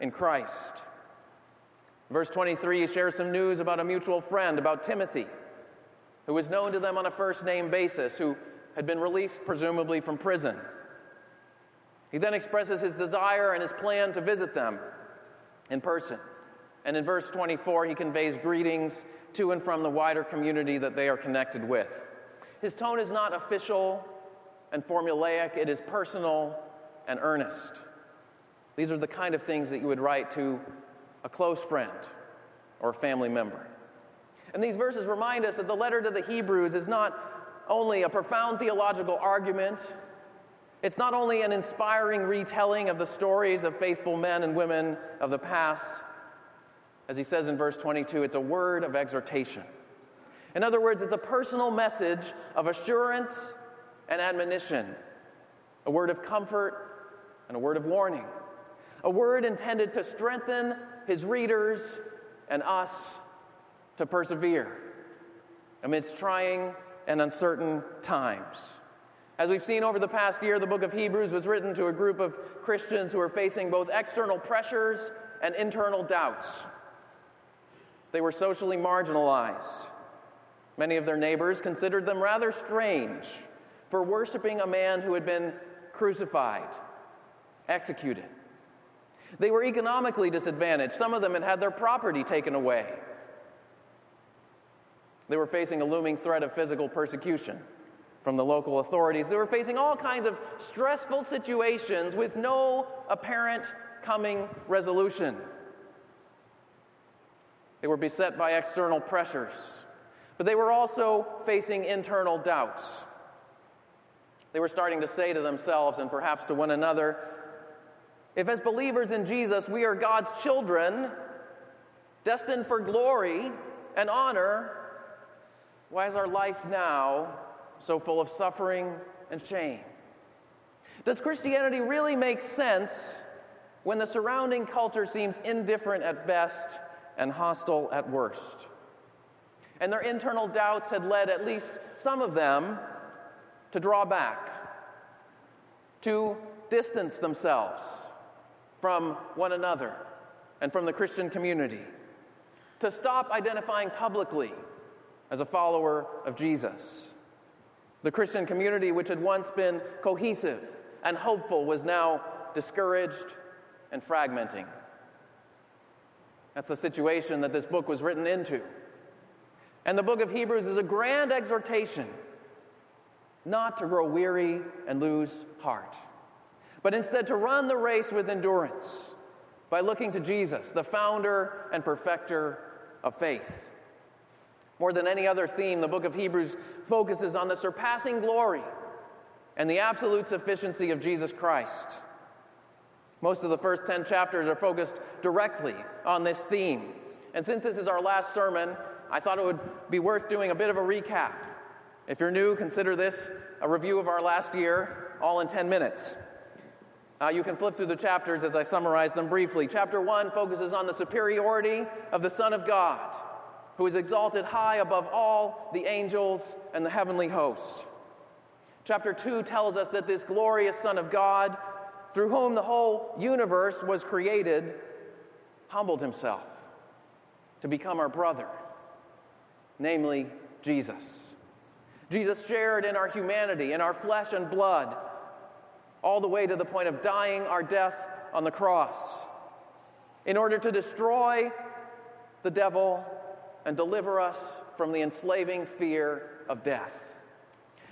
in Christ. Verse 23, he shares some news about a mutual friend, about Timothy, who was known to them on a first-name basis, who had been released, presumably, from prison. He then expresses his desire and his plan to visit them in person. And in verse 24, he conveys greetings to and from the wider community that they are connected with. His tone is not official and formulaic. It is personal and earnest. These are the kind of things that you would write to a close friend or a family member. And these verses remind us that the letter to the Hebrews is not only a profound theological argument. It's not only an inspiring retelling of the stories of faithful men and women of the past. As he says in verse 22, it's a word of exhortation. In other words, it's a personal message of assurance and admonition, a word of comfort and a word of warning, a word intended to strengthen his readers and us to persevere amidst trying and uncertain times. As we've seen over the past year, the book of Hebrews was written to a group of Christians who are facing both external pressures and internal doubts. They were socially marginalized. Many of their neighbors considered them rather strange for worshiping a man who had been crucified, executed. They were economically disadvantaged. Some of them had had their property taken away. They were facing a looming threat of physical persecution from the local authorities. They were facing all kinds of stressful situations with no apparent coming resolution. They were beset by external pressures, but they were also facing internal doubts. They were starting to say to themselves and perhaps to one another, if as believers in Jesus we are God's children, destined for glory and honor, why is our life now so full of suffering and shame? Does Christianity really make sense when the surrounding culture seems indifferent at best and hostile at worst? And their internal doubts had led at least some of them to draw back, to distance themselves from one another and from the Christian community, to stop identifying publicly as a follower of Jesus. The Christian community, which had once been cohesive and hopeful, was now discouraged and fragmenting. That's the situation that this book was written into. And the book of Hebrews is a grand exhortation not to grow weary and lose heart, but instead to run the race with endurance by looking to Jesus, the founder and perfecter of faith. More than any other theme, the book of Hebrews focuses on the surpassing glory and the absolute sufficiency of Jesus Christ. Most of the first 10 chapters are focused directly on this theme. And since this is our last sermon, I thought it would be worth doing a bit of a recap. If you're new, consider this a review of our last year, all in 10 minutes. You can flip through the chapters as I summarize them briefly. Chapter 1 focuses on the superiority of the Son of God, who is exalted high above all the angels and the heavenly host. Chapter 2 tells us that this glorious Son of God, through whom the whole universe was created, humbled himself to become our brother, namely Jesus. Jesus shared in our humanity, in our flesh and blood, all the way to the point of dying our death on the cross, in order to destroy the devil and deliver us from the enslaving fear of death.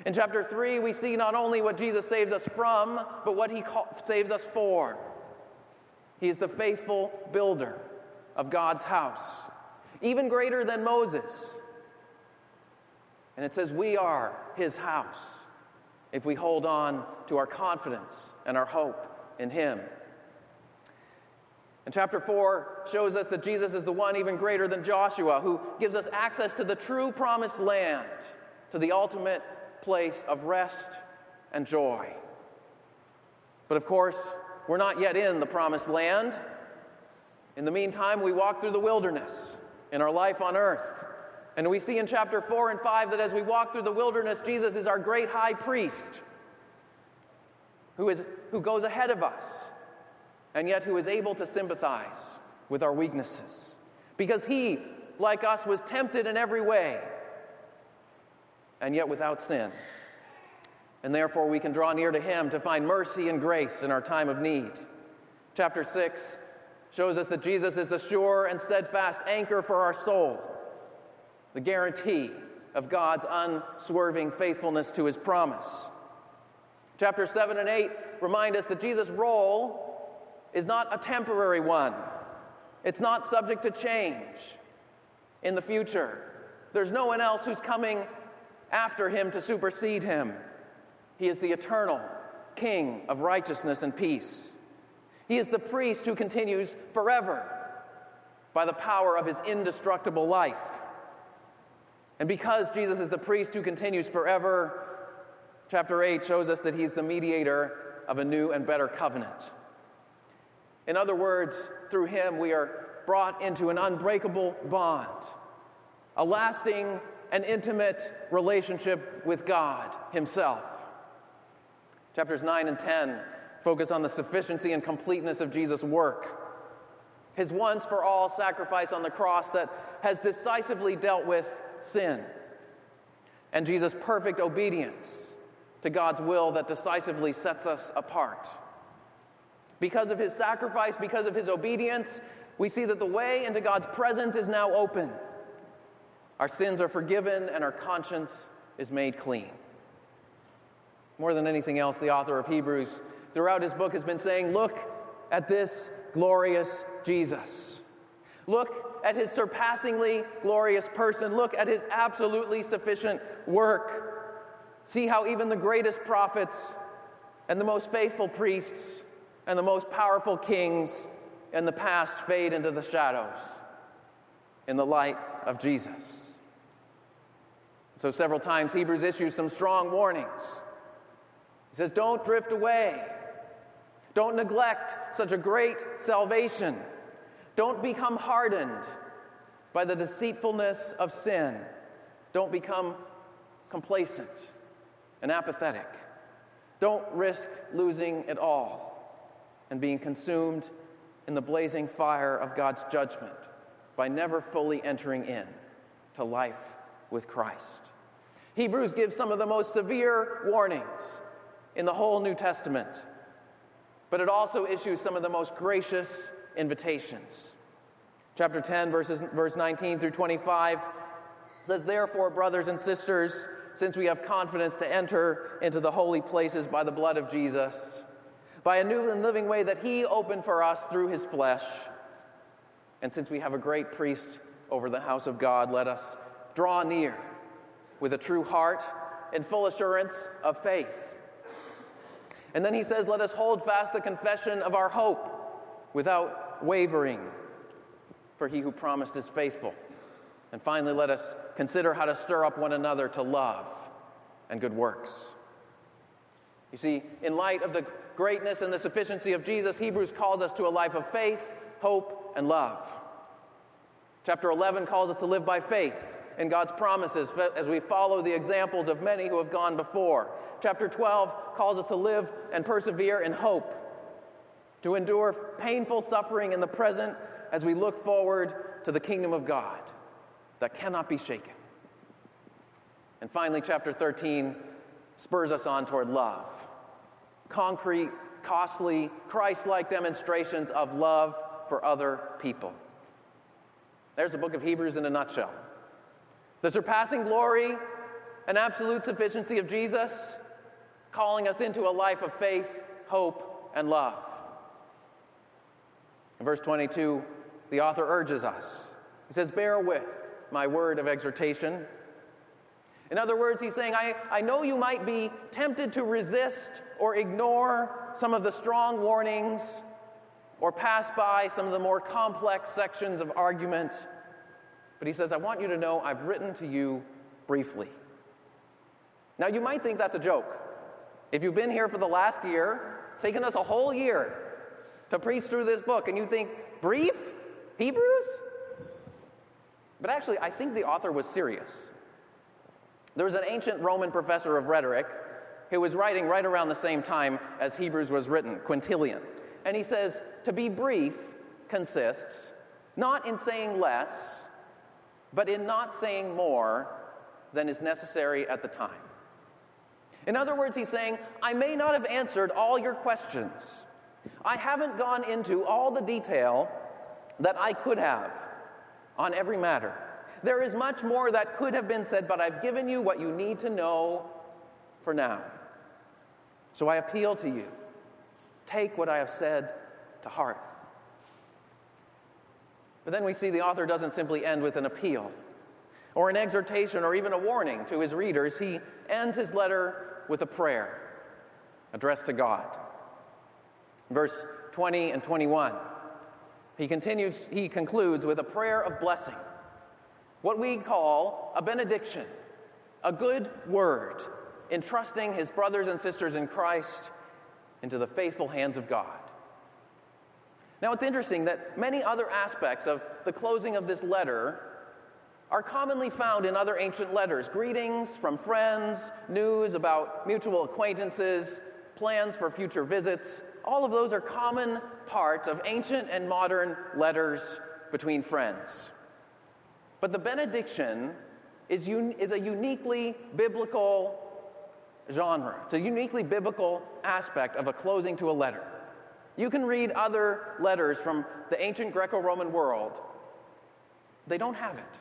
In chapter 3, we see not only what Jesus saves us from, but what he saves us for. He is the faithful builder of God's house, even greater than Moses. And it says we are his house if we hold on to our confidence and our hope in him. And chapter 4 shows us that Jesus is the one even greater than Joshua, who gives us access to the true promised land, to the ultimate place of rest and joy. But of course, we're not yet in the promised land. In the meantime, we walk through the wilderness in our life on earth. And we see in chapter 4 and 5 that as we walk through the wilderness, Jesus is our great high priest who goes ahead of us and yet who is able to sympathize with our weaknesses, because he, like us, was tempted in every way, and yet without sin. And therefore we can draw near to him to find mercy and grace in our time of need. Chapter 6 shows us that Jesus is the sure and steadfast anchor for our soul, the guarantee of God's unswerving faithfulness to his promise. Chapter 7 and 8 remind us that Jesus' role is not a temporary one. It's not subject to change in the future. There's no one else who's coming after him to supersede him. He is the eternal King of righteousness and peace. He is the priest who continues forever by the power of his indestructible life. And because Jesus is the priest who continues forever, chapter 8 shows us that he's the mediator of a new and better covenant. In other words, through him we are brought into an unbreakable bond, a lasting and intimate relationship with God himself. Chapters 9 and 10 focus on the sufficiency and completeness of Jesus' work, his once-for-all sacrifice on the cross that has decisively dealt with sin, and Jesus' perfect obedience to God's will that decisively sets us apart. Because of his sacrifice, because of his obedience, we see that the way into God's presence is now open. Our sins are forgiven and our conscience is made clean. More than anything else, the author of Hebrews throughout his book has been saying, look at this glorious Jesus. Look at his surpassingly glorious person. Look at his absolutely sufficient work. See how even the greatest prophets and the most faithful priests and the most powerful kings in the past fade into the shadows in the light of Jesus. So several times Hebrews issues some strong warnings. He says, don't drift away. Don't neglect such a great salvation. Don't become hardened by the deceitfulness of sin. Don't become complacent and apathetic. Don't risk losing it all and being consumed in the blazing fire of God's judgment by never fully entering in to life with Christ. Hebrews gives some of the most severe warnings in the whole New Testament, but it also issues some of the most gracious invitations. Chapter 10, verse 19 through 25 says, therefore, brothers and sisters, since we have confidence to enter into the holy places by the blood of Jesus, by a new and living way that he opened for us through his flesh, and since we have a great priest over the house of God, let us draw near with a true heart and full assurance of faith. And then he says, let us hold fast the confession of our hope without wavering, for he who promised is faithful. And finally, let us consider how to stir up one another to love and good works. You see, in light of the greatness and the sufficiency of Jesus, Hebrews calls us to a life of faith, hope, and love. Chapter 11 calls us to live by faith in God's promises as we follow the examples of many who have gone before. Chapter 12 calls us to live and persevere in hope, to endure painful suffering in the present as we look forward to the kingdom of God that cannot be shaken. And finally, chapter 13 spurs us on toward love. Concrete, costly, Christ-like demonstrations of love for other people. There's the book of Hebrews in a nutshell. The surpassing glory and absolute sufficiency of Jesus, calling us into a life of faith, hope, and love. In verse 22, the author urges us. He says, bear with my word of exhortation. In other words, he's saying, I know you might be tempted to resist or ignore some of the strong warnings or pass by some of the more complex sections of argument, but he says, I want you to know I've written to you briefly. Now, you might think that's a joke. If you've been here for the last year, it's taken us a whole year to preach through this book, and you think, brief? Hebrews? But actually, I think the author was serious. There was an ancient Roman professor of rhetoric who was writing right around the same time as Hebrews was written, Quintilian. And he says, to be brief consists not in saying less, but in not saying more than is necessary at the time. In other words, he's saying, I may not have answered all your questions. I haven't gone into all the detail that I could have on every matter. There is much more that could have been said, but I've given you what you need to know for now. So I appeal to you. Take what I have said to heart. But then we see the author doesn't simply end with an appeal or an exhortation or even a warning to his readers. He ends his letter with a prayer addressed to God. Verse 20 and 21, he concludes with a prayer of blessing, what we call a benediction, a good word, entrusting his brothers and sisters in Christ into the faithful hands of God. Now, it's interesting that many other aspects of the closing of this letter are commonly found in other ancient letters. Greetings from friends, news about mutual acquaintances, plans for future visits. All of those are common parts of ancient and modern letters between friends. But the benediction is a uniquely biblical genre. It's a uniquely biblical aspect of a closing to a letter. You can read other letters from the ancient Greco-Roman world. They don't have it.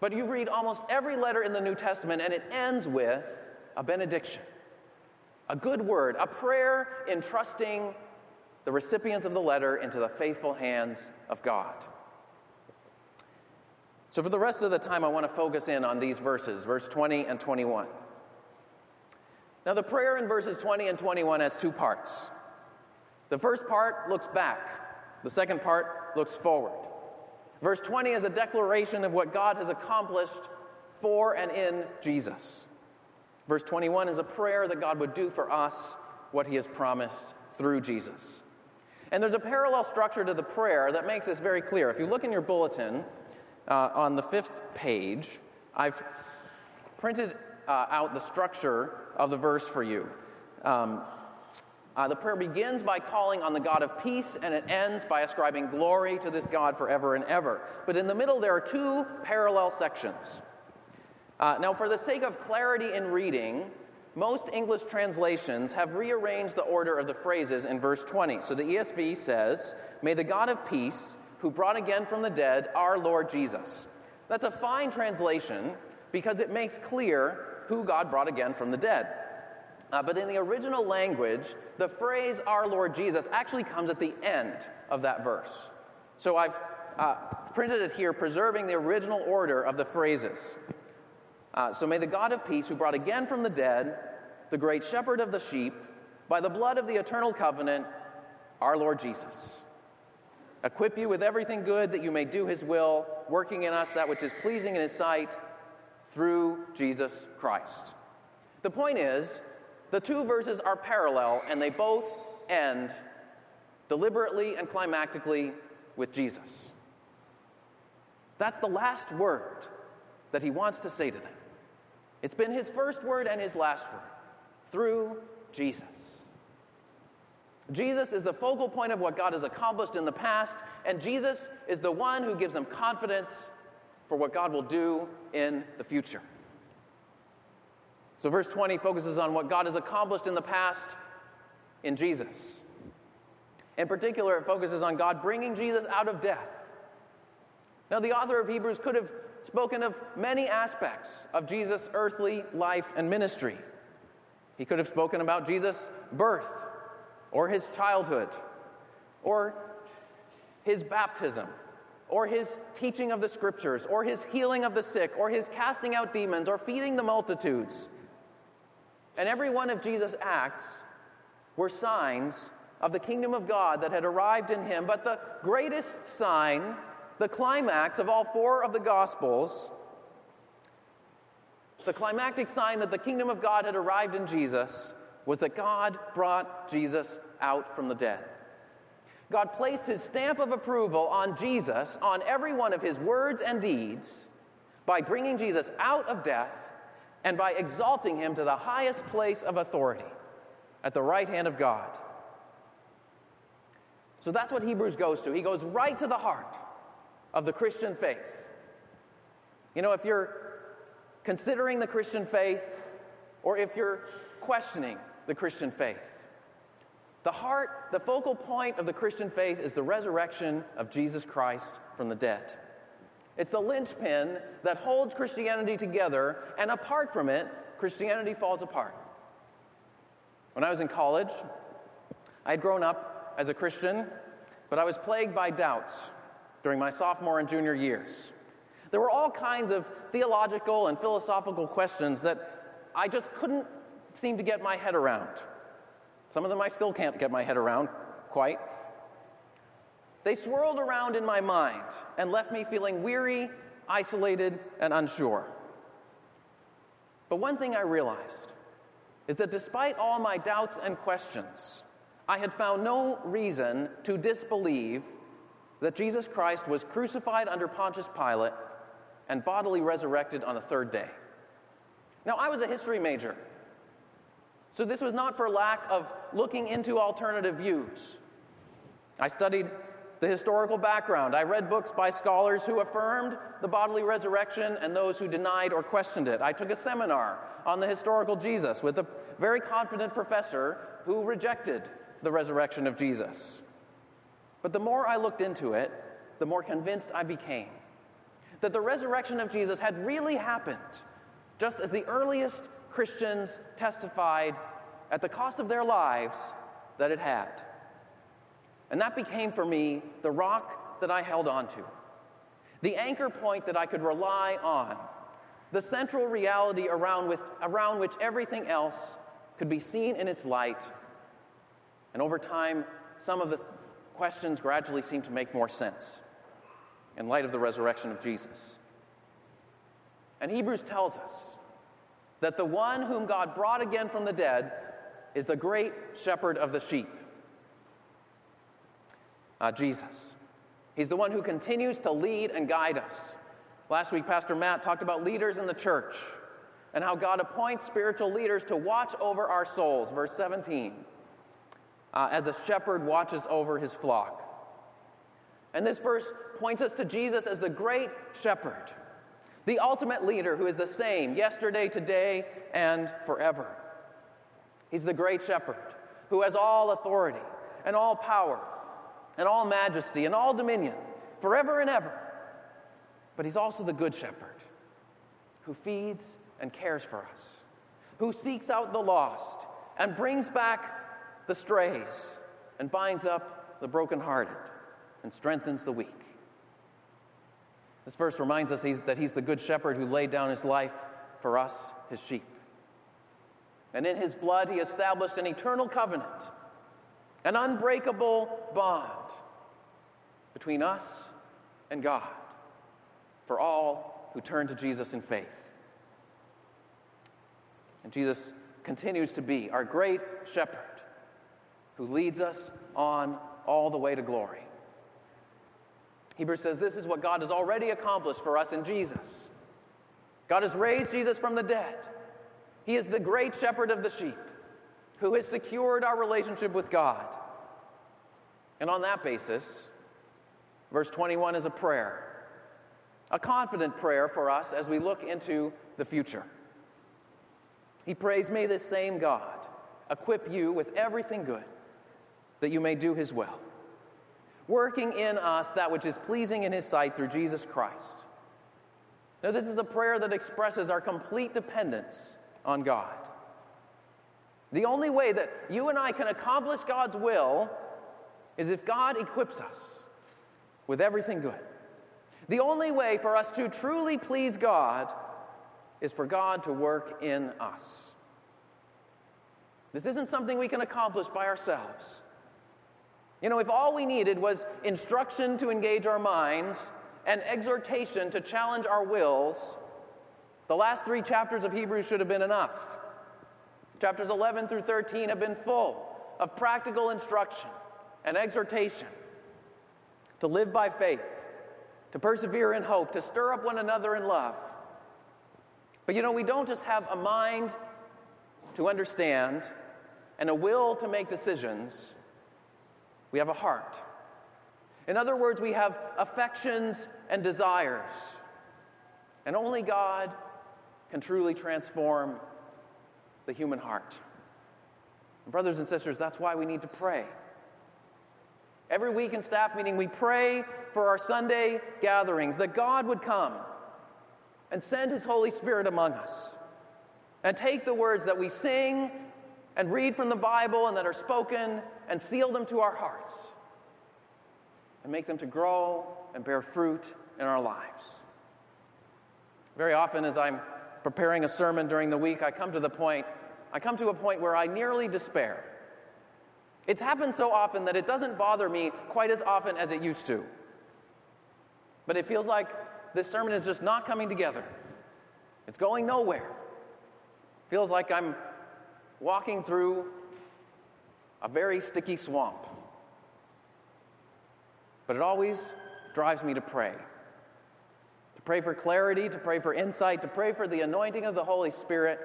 But you read almost every letter in the New Testament, and it ends with a benediction, a good word, a prayer entrusting the recipients of the letter into the faithful hands of God. So for the rest of the time, I want to focus in on these verses, verse 20 and 21. Now, the prayer in verses 20 and 21 has two parts. The first part looks back. The second part looks forward. Verse 20 is a declaration of what God has accomplished for and in Jesus. Verse 21 is a prayer that God would do for us what he has promised through Jesus. And there's a parallel structure to the prayer that makes this very clear. If you look in your bulletin on the fifth page, I've printed out the structure of the verse for you. The prayer begins by calling on the God of peace, and it ends by ascribing glory to this God forever and ever. But in the middle, there are two parallel sections. Now, for the sake of clarity in reading, most English translations have rearranged the order of the phrases in verse 20. So the ESV says, "May the God of peace, who brought again from the dead our Lord Jesus." That's a fine translation because it makes clear who God brought again from the dead. But in the original language, the phrase, our Lord Jesus, actually comes at the end of that verse. So I've printed it here, preserving the original order of the phrases. So may the God of peace, who brought again from the dead, the great shepherd of the sheep, by the blood of the eternal covenant, our Lord Jesus, equip you with everything good that you may do his will, working in us that which is pleasing in his sight, through Jesus Christ. The point is, the two verses are parallel, and they both end deliberately and climactically with Jesus. That's the last word that he wants to say to them. It's been his first word and his last word, through Jesus. Jesus is the focal point of what God has accomplished in the past, and Jesus is the one who gives them confidence for what God will do in the future. So verse 20 focuses on what God has accomplished in the past in Jesus. In particular, it focuses on God bringing Jesus out of death. Now, the author of Hebrews could have spoken of many aspects of Jesus' earthly life and ministry. He could have spoken about Jesus' birth, or his childhood, or his baptism, or his teaching of the scriptures, or his healing of the sick, or his casting out demons, or feeding the multitudes. And every one of Jesus' acts were signs of the kingdom of God that had arrived in him. But the greatest sign, the climax of all four of the Gospels, the climactic sign that the kingdom of God had arrived in Jesus, was that God brought Jesus out from the dead. God placed his stamp of approval on Jesus, on every one of his words and deeds, by bringing Jesus out of death and by exalting him to the highest place of authority at the right hand of God. So that's what Hebrews goes to. He goes right to the heart of the Christian faith. You know, if you're considering the Christian faith, or if you're questioning the Christian faith, the heart, the focal point of the Christian faith is the resurrection of Jesus Christ from the dead. It's the linchpin that holds Christianity together, and apart from it, Christianity falls apart. When I was in college, I had grown up as a Christian, but I was plagued by doubts during my sophomore and junior years. There were all kinds of theological and philosophical questions that I just couldn't seem to get my head around. Some of them I still can't get my head around quite. They swirled around in my mind and left me feeling weary, isolated, and unsure. But one thing I realized is that despite all my doubts and questions, I had found no reason to disbelieve that Jesus Christ was crucified under Pontius Pilate and bodily resurrected on the third day. Now, I was a history major, so this was not for lack of looking into alternative views. I studied the historical background. I read books by scholars who affirmed the bodily resurrection and those who denied or questioned it. I took a seminar on the historical Jesus with a very confident professor who rejected the resurrection of Jesus. But the more I looked into it, the more convinced I became that the resurrection of Jesus had really happened, just as the earliest Christians testified at the cost of their lives that it had. And that became for me the rock that I held onto, the anchor point that I could rely on, the central reality around which everything else could be seen in its light. And over time, some of the questions gradually seemed to make more sense in light of the resurrection of Jesus. And Hebrews tells us that the one whom God brought again from the dead is the great shepherd of the sheep. Jesus. He's the one who continues to lead and guide us. Last week, Pastor Matt talked about leaders in the church and how God appoints spiritual leaders to watch over our souls, verse 17, as a shepherd watches over his flock. And this verse points us to Jesus as the great shepherd, the ultimate leader who is the same yesterday, today, and forever. He's the great shepherd who has all authority and all power and all majesty and all dominion, forever and ever. But he's also the good shepherd who feeds and cares for us, who seeks out the lost and brings back the strays and binds up the brokenhearted and strengthens the weak. This verse reminds us that he's the good shepherd who laid down his life for us, his sheep. And in his blood he established an eternal covenant, an unbreakable bond between us and God for all who turn to Jesus in faith. And Jesus continues to be our great shepherd who leads us on all the way to glory. Hebrews says this is what God has already accomplished for us in Jesus. God has raised Jesus from the dead. He is the great shepherd of the sheep, who has secured our relationship with God. And on that basis, verse 21 is a prayer, a confident prayer for us as we look into the future. He prays, "May this same God equip you with everything good, that you may do his will, working in us that which is pleasing in his sight through Jesus Christ." Now, this is a prayer that expresses our complete dependence on God. The only way that you and I can accomplish God's will is if God equips us with everything good. The only way for us to truly please God is for God to work in us. This isn't something we can accomplish by ourselves. You know, if all we needed was instruction to engage our minds and exhortation to challenge our wills, the last 3 chapters of Hebrews should have been enough. Chapters 11 through 13 have been full of practical instruction and exhortation to live by faith, to persevere in hope, to stir up one another in love. But you know, we don't just have a mind to understand and a will to make decisions. We have a heart In other words, we have affections and desires. And only God can truly transform the human heart. And brothers and sisters, that's why we need to pray. Every week in staff meeting, we pray for our Sunday gatherings, that God would come and send His Holy Spirit among us and take the words that we sing and read from the Bible and that are spoken and seal them to our hearts and make them to grow and bear fruit in our lives. Very often as I'm preparing a sermon during the week, I come to a point where I nearly despair. It's happened so often that it doesn't bother me quite as often as it used to. But it feels like this sermon is just not coming together. It's going nowhere. It feels like I'm walking through a very sticky swamp. But it always drives me to pray. To pray for clarity, to pray for insight, to pray for the anointing of the Holy Spirit,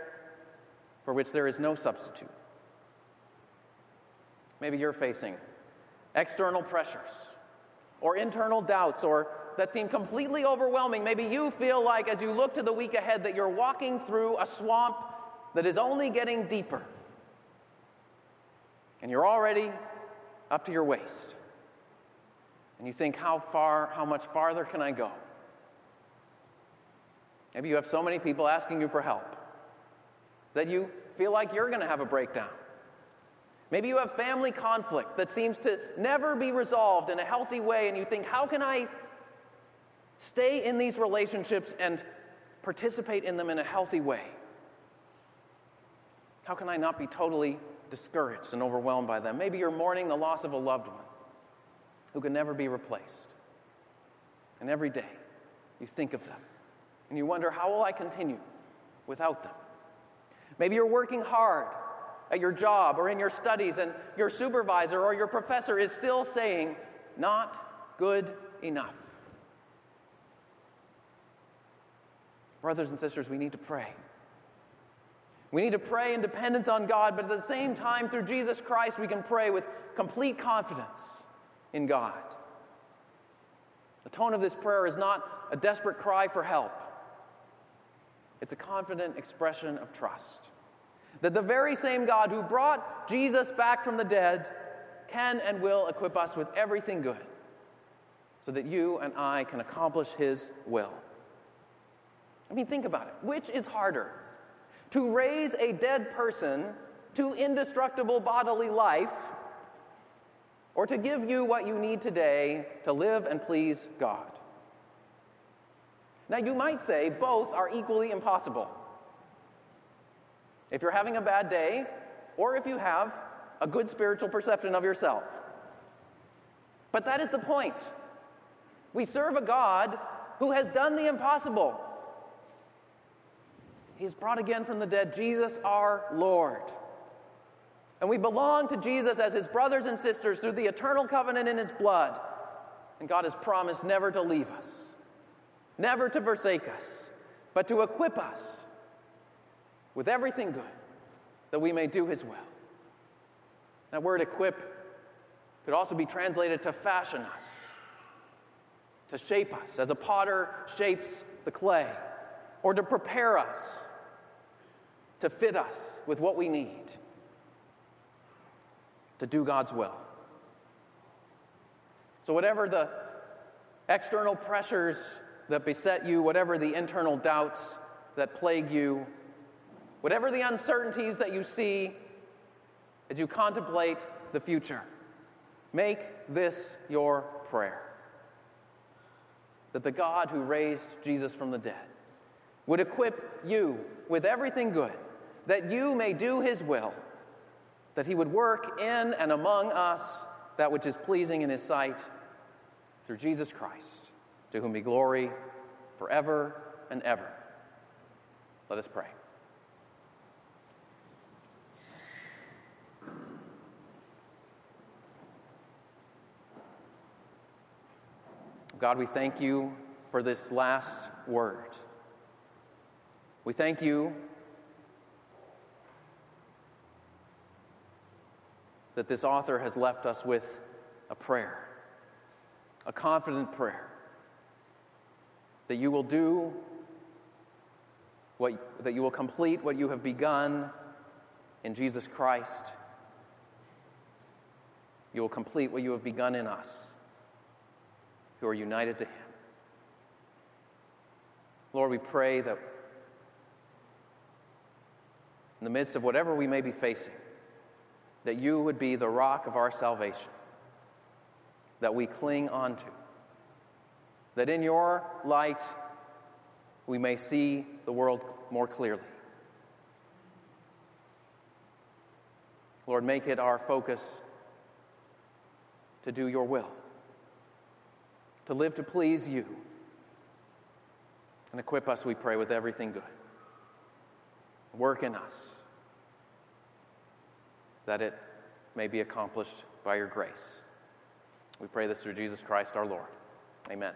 for which there is no substitute. Maybe you're facing external pressures or internal doubts or that seem completely overwhelming. Maybe you feel like as you look to the week ahead that you're walking through a swamp that is only getting deeper. And you're already up to your waist. And you think, how much farther can I go? Maybe you have so many people asking you for help that you feel like you're going to have a breakdown. Maybe you have family conflict that seems to never be resolved in a healthy way, and you think, how can I stay in these relationships and participate in them in a healthy way? How can I not be totally discouraged and overwhelmed by them? Maybe you're mourning the loss of a loved one who can never be replaced. And every day you think of them, and you wonder, how will I continue without them? Maybe you're working hard at your job or in your studies, and your supervisor or your professor is still saying, not good enough. Brothers and sisters, we need to pray. We need to pray in dependence on God, but at the same time, through Jesus Christ, we can pray with complete confidence in God. The tone of this prayer is not a desperate cry for help. It's a confident expression of trust that the very same God who brought Jesus back from the dead can and will equip us with everything good so that you and I can accomplish His will. I mean, think about it. Which is harder? To raise a dead person to indestructible bodily life, or to give you what you need today to live and please God? Now, you might say both are equally impossible. If you're having a bad day, or if you have a good spiritual perception of yourself. But that is the point. We serve a God who has done the impossible. He's brought again from the dead Jesus our Lord. And we belong to Jesus as His brothers and sisters through the eternal covenant in His blood. And God has promised never to leave us, never to forsake us, but to equip us with everything good that we may do His will. That word equip could also be translated to fashion us, to shape us as a potter shapes the clay, or to prepare us, to fit us with what we need to do God's will. So whatever the external pressures that beset you, whatever the internal doubts that plague you, whatever the uncertainties that you see as you contemplate the future, make this your prayer. That the God who raised Jesus from the dead would equip you with everything good, that you may do His will, that He would work in and among us that which is pleasing in His sight, through Jesus Christ, to whom be glory forever and ever. Let us pray. God, we thank You for this last word. We thank You that this author has left us with a prayer, a confident prayer that you will do what, that you will complete what you have begun in Jesus Christ. You will complete what you have begun in us, who are united to Him. Lord, we pray that in the midst of whatever we may be facing, that you would be the rock of our salvation, that we cling onto, that in your light we may see the world more clearly. Lord, make it our focus to do your will, to live to please you, and equip us, we pray, with everything good. Work in us, that it may be accomplished by your grace. We pray this through Jesus Christ our Lord. Amen.